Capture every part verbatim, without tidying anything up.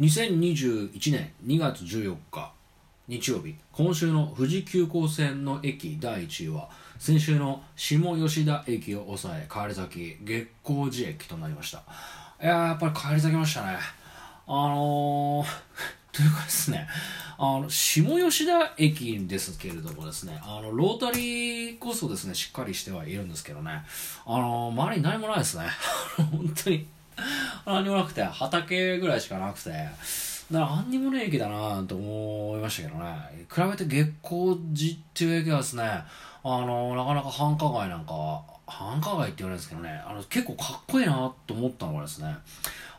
にせんにじゅういちねんにがつじゅうよっか日曜日、今週の富士急行線の駅だいいちいは先週の下吉田駅を抑え返り咲き月光寺駅となりました。いやーやっぱり返り咲きましたね。あのーというかですね、あの下吉田駅ですけれどもですね、あのロータリーこそですねしっかりしてはいるんですけどね、あのー、周りに何もないですね本当に何もなくて、畑ぐらいしかなくて、だから何にもねえ駅だなと思いましたけどね。比べて月光寺っていう駅はですね、あのなかなか繁華街なんか、繁華街って言われるんですけどね、あの結構かっこいいなと思ったのがですね、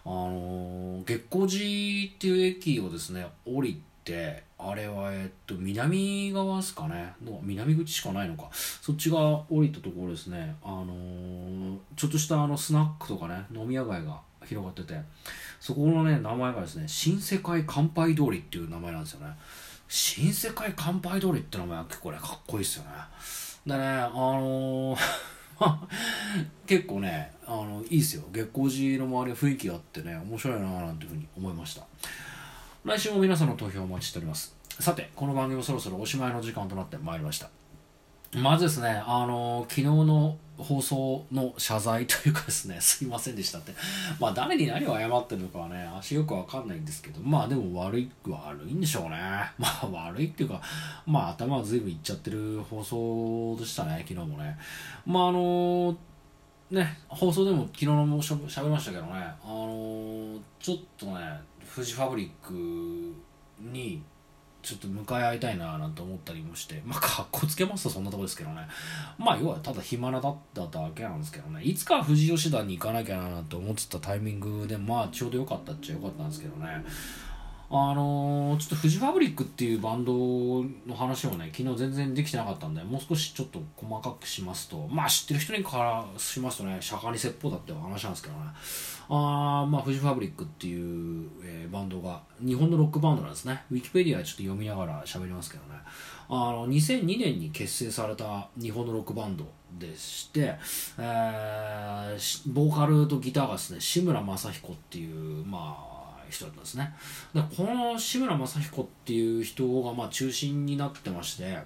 あの月光寺っていう駅をですね降りて、あれはえっと南側ですかね、南口しかないのか、そっち側降りたところですね、あのー、ちょっとしたあのスナックとかね飲み屋街が広がってて、そこのね名前がですね新世界乾杯通りっていう名前なんですよね。新世界乾杯通りって名前は結構ねかっこいいですよね。でね、あのー結構ねあのいいですよ。月光寺の周りは雰囲気があってね面白いなーなんていうふうに思いました。来週も皆さんの投票をお待ちしております。さて、この番組もそろそろおしまいの時間となってまいりました。まずですね、あの昨日の放送の謝罪というかですね、すいませんでしたってまあ誰に何を謝ってるのかはね足よくわかんないんですけど、まあでも悪い悪いんでしょうね。まあ悪いっていうか、まあ頭は随分いっちゃってる放送でしたね、昨日もね。まああのね放送でも昨日もしゃべりましたけどね、あのちょっとねフジファブリックにちょっと向かい合いたいななんて思ったりもして、まあかっこつけますとそんなとこですけどね、まあ要はただ暇なだっただけなんですけどね、いつか富士吉田に行かなきゃななんて思ってたタイミングで、まあちょうどよかったっちゃよかったんですけどね。あのー、ちょっとフジファブリックっていうバンドの話をね昨日全然できてなかったんで、もう少しちょっと細かくしますと、まあ知ってる人にからしますとね釈迦に説法だっていう話なんですけどね、あーまあフジファブリックっていう、えー、バンドが日本のロックバンドなんですね。ウィキペディアちょっと読みながら喋りますけどね、あのにせんにねんに結成された日本のロックバンドでして、えー、ボーカルとギターがですね志村正彦っていうまあ人だったんですね。でこの志村正彦っていう人がまあ中心になってまして、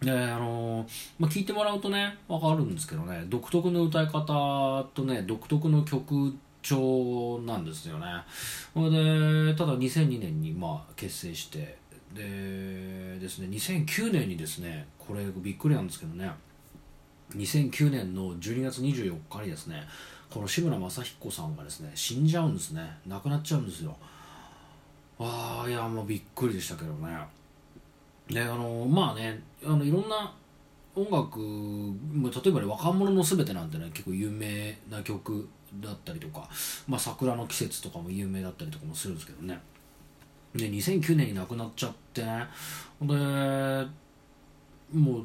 であのーまあ、聞いてもらうとね分かるんですけどね、独特の歌い方とね独特の曲調なんですよね。でただにせんにねんにまあ結成して で, ですねにせんきゅうねんにですね、これびっくりなんですけどね、にせんきゅうねんのじゅうにがつにじゅうよっかにですねこの志村正彦さんがですね死んじゃうんですね、亡くなっちゃうんですよ。ああいやもうびっくりでしたけどね。であのまあねあのいろんな音楽、例えばね若者のすべてなんてね結構有名な曲だったりとか、まあ桜の季節とかも有名だったりとかもするんですけどね。でにせんきゅうねんに亡くなっちゃってね、でも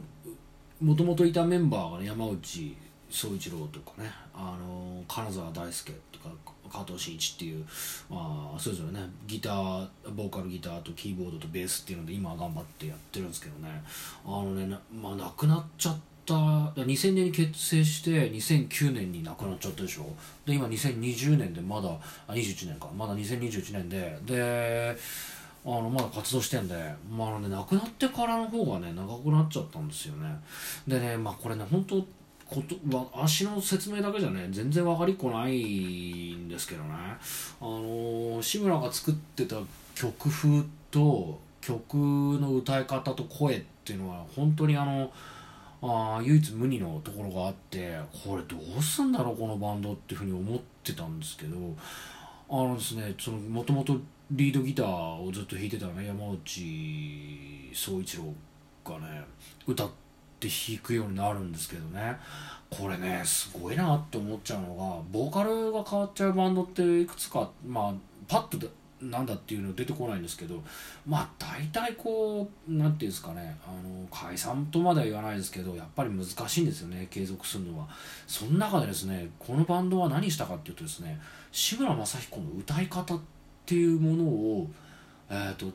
うもともといたメンバーが、ね、山内総一郎とかね、あの金沢大輔とか加藤真一っていう、まあ、それぞれねギターボーカルギターとキーボードとベースっていうので今頑張ってやってるんですけどね、あのねまあ亡くなっちゃったにせんねんに結成してにせんきゅうねんに亡くなっちゃったでしょ。で今にせんにじゅうねんでまだあにじゅういちねんか、まだにせんにじゅういちねんでであのまだ活動してんで、まああのね、亡くなってからの方がね長くなっちゃったんですよね。でねまあこれね本当こと足の説明だけじゃね全然分かりっこないんですけどね、あの志村が作ってた曲風と曲の歌い方と声っていうのは本当にあのあ唯一無二のところがあって、これどうすんだろうこのバンドっていうふうに思ってたんですけど、あのですねそのもともとリードギターをずっと弾いてたね山内総一郎がね歌ってって弾くようになるんですけどね、これねすごいなって思っちゃうのが、ボーカルが変わっちゃうバンドっていくつかまあパッとでなんだっていうの出てこないんですけど、まあ大体こうなんていうんですかね、あの解散とまでは言わないですけどやっぱり難しいんですよね継続するのは。その中でですねこのバンドは何したかっていうとですね、志村正彦の歌い方っていうものを、えー、と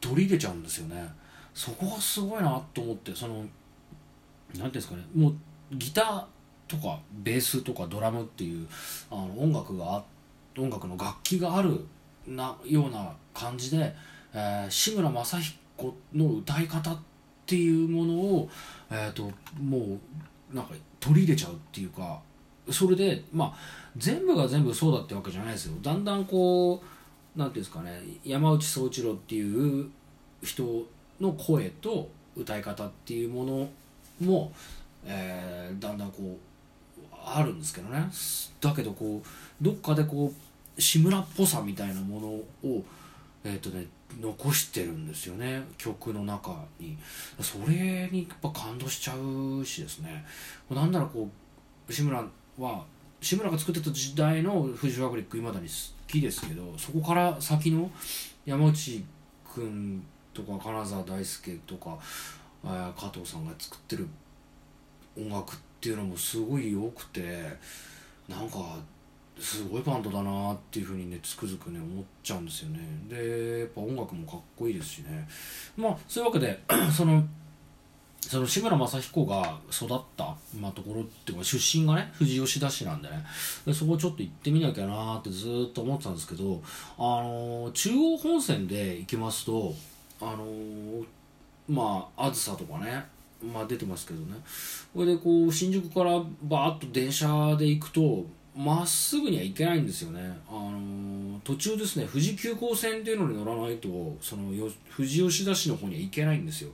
取り入れちゃうんですよね。そこがすごいなと思って、そのなんていうんですかね、もうギターとかベースとかドラムっていうあの音楽が音楽の楽器があるなような感じで、えー、志村正彦の歌い方っていうものを、えー、ともうなんか取り入れちゃうっていうか、それでまあ全部が全部そうだってわけじゃないですよ。だんだんこうなんていうんですかね、山内総一郎っていう人の声と歌い方っていうものも、えー、だんだんこうあるんですけどね。だけどこうどっかでこう志村っぽさみたいなものをえーとね、残してるんですよね、曲の中に。それにやっぱ感動しちゃうしですね。なんならこう志村は志村が作ってた時代のフジファブリック未だに好きですけど、そこから先の山内くんとか金沢大輔とか加藤さんが作ってる音楽っていうのもすごい良くて、なんかすごいバンドだなっていう風にねつくづくね思っちゃうんですよね。でやっぱ音楽もかっこいいですしね。まあそういうわけでそのその志村正彦が育った、まあ、ところっていうか出身がね富士吉田市なんでね、でそこちょっと行ってみなきゃなってずーっと思ってたんですけど、あのー、中央本線で行きますとあのー、まああずさとかねまあ出てますけどね、これでこう新宿からバーッと電車で行くとまっすぐには行けないんですよね。あのー、途中ですね、富士急行線っていうのに乗らないとその富士吉田市の方には行けないんですよ。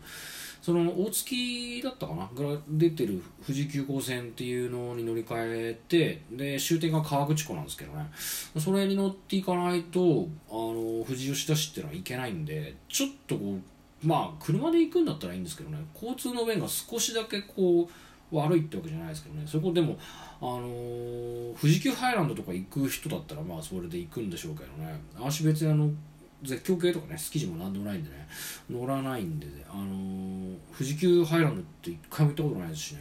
その大月だったかなが出てる富士急行線っていうのに乗り換えて、で終点が河口湖なんですけどね、それに乗っていかないとあの富士吉田市っていうのは行けないんで、ちょっとこうまあ車で行くんだったらいいんですけどね、交通の便が少しだけこう悪いってわけじゃないですけどね。そこでも、あのー、富士急ハイランドとか行く人だったらまあそれで行くんでしょうけどね、私別にあの絶叫系とかね好きでもなんでもないんでね乗らないんで、ね、あのー、富士急ハイランドって一回も行ったことないですしね、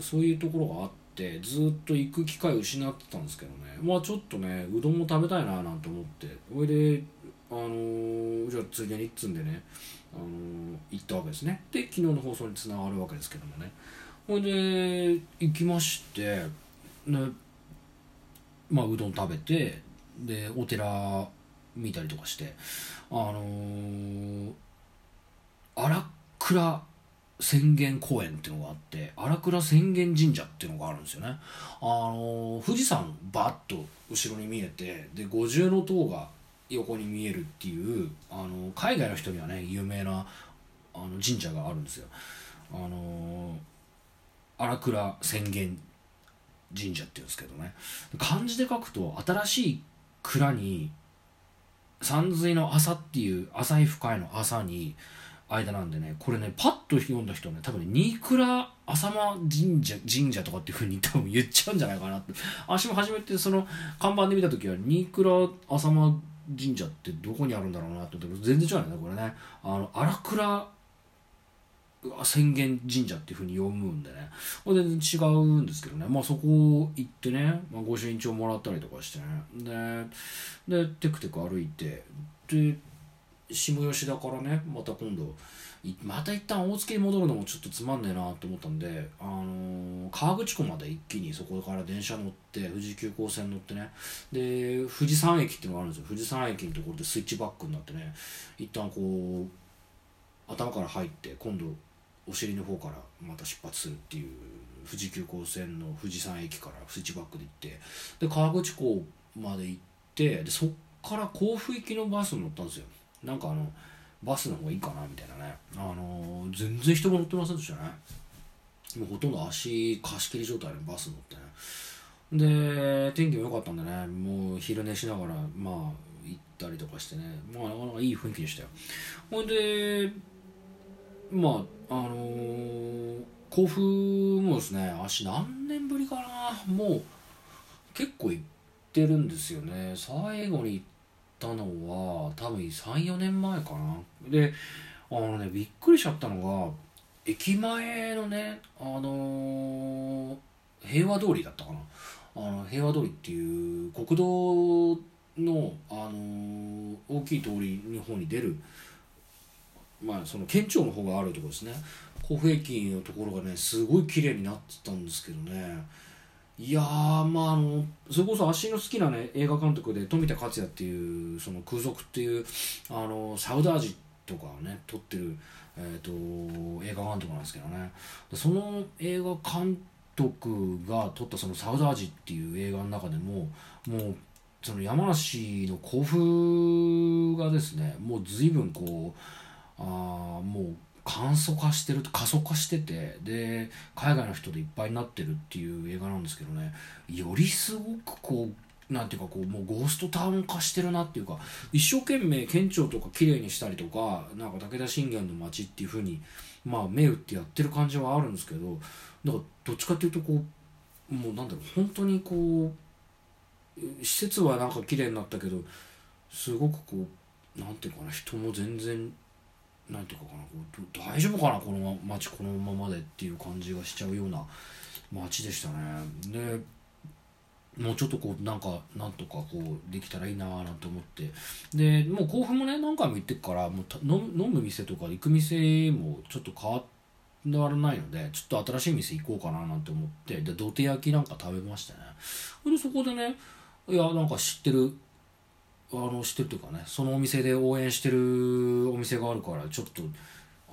そういうところがあってずっと行く機会を失ってたんですけどね、まあちょっとねうどんも食べたいななんて思って、それであのー、じゃあついでにっつんでね、あのー、行ったわけですね。で昨日の放送につながるわけですけどもね、ほいで行きまして、ね、まあうどん食べて、でお寺見たりとかして、あのー、荒倉浅間公園っていうのがあって、荒倉浅間神社っていうのがあるんですよね。あのー、富士山バッと後ろに見えて、で五重の塔が横に見えるっていう、あのー、海外の人にはね有名なあの神社があるんですよ。あのー荒倉浅間神社っていうんですけどね、漢字で書くと新しい蔵に山水の浅っていう浅い深いの浅に間なんでね、これねパッと読んだ人はね多分ね新倉浅間神社神社とかっていう風に多分言っちゃうんじゃないかなって、私も初めてその看板で見た時は新倉浅間神社ってどこにあるんだろうなって思ったけど全然違うんだねこれね。あの荒倉浅間神社っていう風に読むんでね、全然違うんですけどね、まあそこ行ってね、まあ、御朱印帳もらったりとかしてね、ででテクテク歩いて、で下吉田からねまた今度また一旦大月に戻るのもちょっとつまんねえなと思ったんで、あのー、河口湖まで一気にそこから電車乗って富士急行線乗ってね、で富士山駅っていうのがあるんですよ。富士山駅のところでスイッチバックになってね、一旦こう頭から入って今度お尻の方からまた出発するっていう、富士急行線の富士山駅からスイッチバックで行って、で河口湖まで行って、でそっから甲府行きのバスに乗ったんですよ。なんかあのバスの方がいいかなみたいなね、あのー、全然人も乗ってませんでしたね。もうほとんど足貸し切り状態でバス乗ってね、で天気も良かったんでね、もう昼寝しながらまあ行ったりとかしてね、まあなかなかいい雰囲気でしたよ。ほんでまああのー、甲府もですね、私何年ぶりかな、もう結構行ってるんですよね。最後に行ったのは多分 さん,よ 年前かな。であのねびっくりしちゃったのが駅前のね、あのー、平和通りだったかな、あの平和通りっていう国道の、あのー、大きい通りの方に出る、まあその県庁の方があるところですね。甲府駅のところがねすごい綺麗になってたんですけどね、いやー、まあ、あのそれこそ足の好きな、ね、映画監督で富田克也っていうその空賊っていうあのサウダージとかをね撮ってる、えー、と映画監督なんですけどね、その映画監督が撮ったそのサウダージっていう映画の中でももうその山梨の甲府がですねもう随分こうあもう簡素化してると過疎化しててで海外の人でいっぱいになってるっていう映画なんですけどね、よりすごくこうなんていうかこうもうゴーストタウン化してるなっていうか、一生懸命県庁とか綺麗にしたりとかなんか武田信玄の町っていう風にまあ銘打ってやってる感じはあるんですけど、だからどっちかっていうとこうもうなんだろう本当にこう施設はなんか綺麗になったけどすごくこうなんていうかな人も全然なんていうかかなこう大丈夫かなこの街このままでっていう感じがしちゃうような街でしたね。でもうちょっとこうなんかなんとかこうできたらいいなーなんて思って、でもう甲府もね何回も行ってっからもうの飲む店とか行く店もちょっと変わらないのでちょっと新しい店行こうかななんて思って、で土手焼きなんか食べましたね。でそこでねいやなんか知ってるあの知ってるというかねそのお店で応援してるお店があるからちょっとあ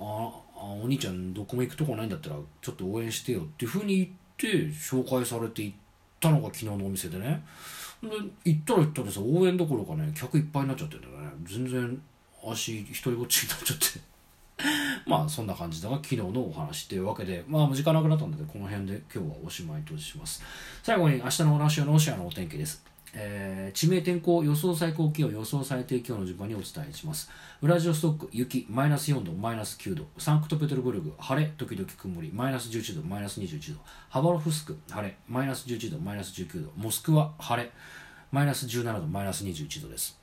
あお兄ちゃんどこも行くとこないんだったらちょっと応援してよっていう風に言って紹介されて行ったのが昨日のお店でね、で行ったら行ったらさ応援どころかね客いっぱいになっちゃってるんだよね、全然足一人ぼっちになっちゃってまあそんな感じだが昨日のお話というわけで、まあ時間なくなったのでこの辺で今日はおしまいとします。最後に明日のラジオのおしゃのお天気です。えー、地名天候予想最高気温予想最低気温の順番にお伝えします。ウラジオストック雪マイナスよんどマイナスきゅうど、サンクトペテルブルク晴れ時々曇りマイナスじゅういちどマイナスにじゅういちど、ハバロフスク晴れマイナスじゅういちどマイナスじゅうきゅうど、モスクワ晴れマイナスじゅうななどマイナスにじゅういちどです。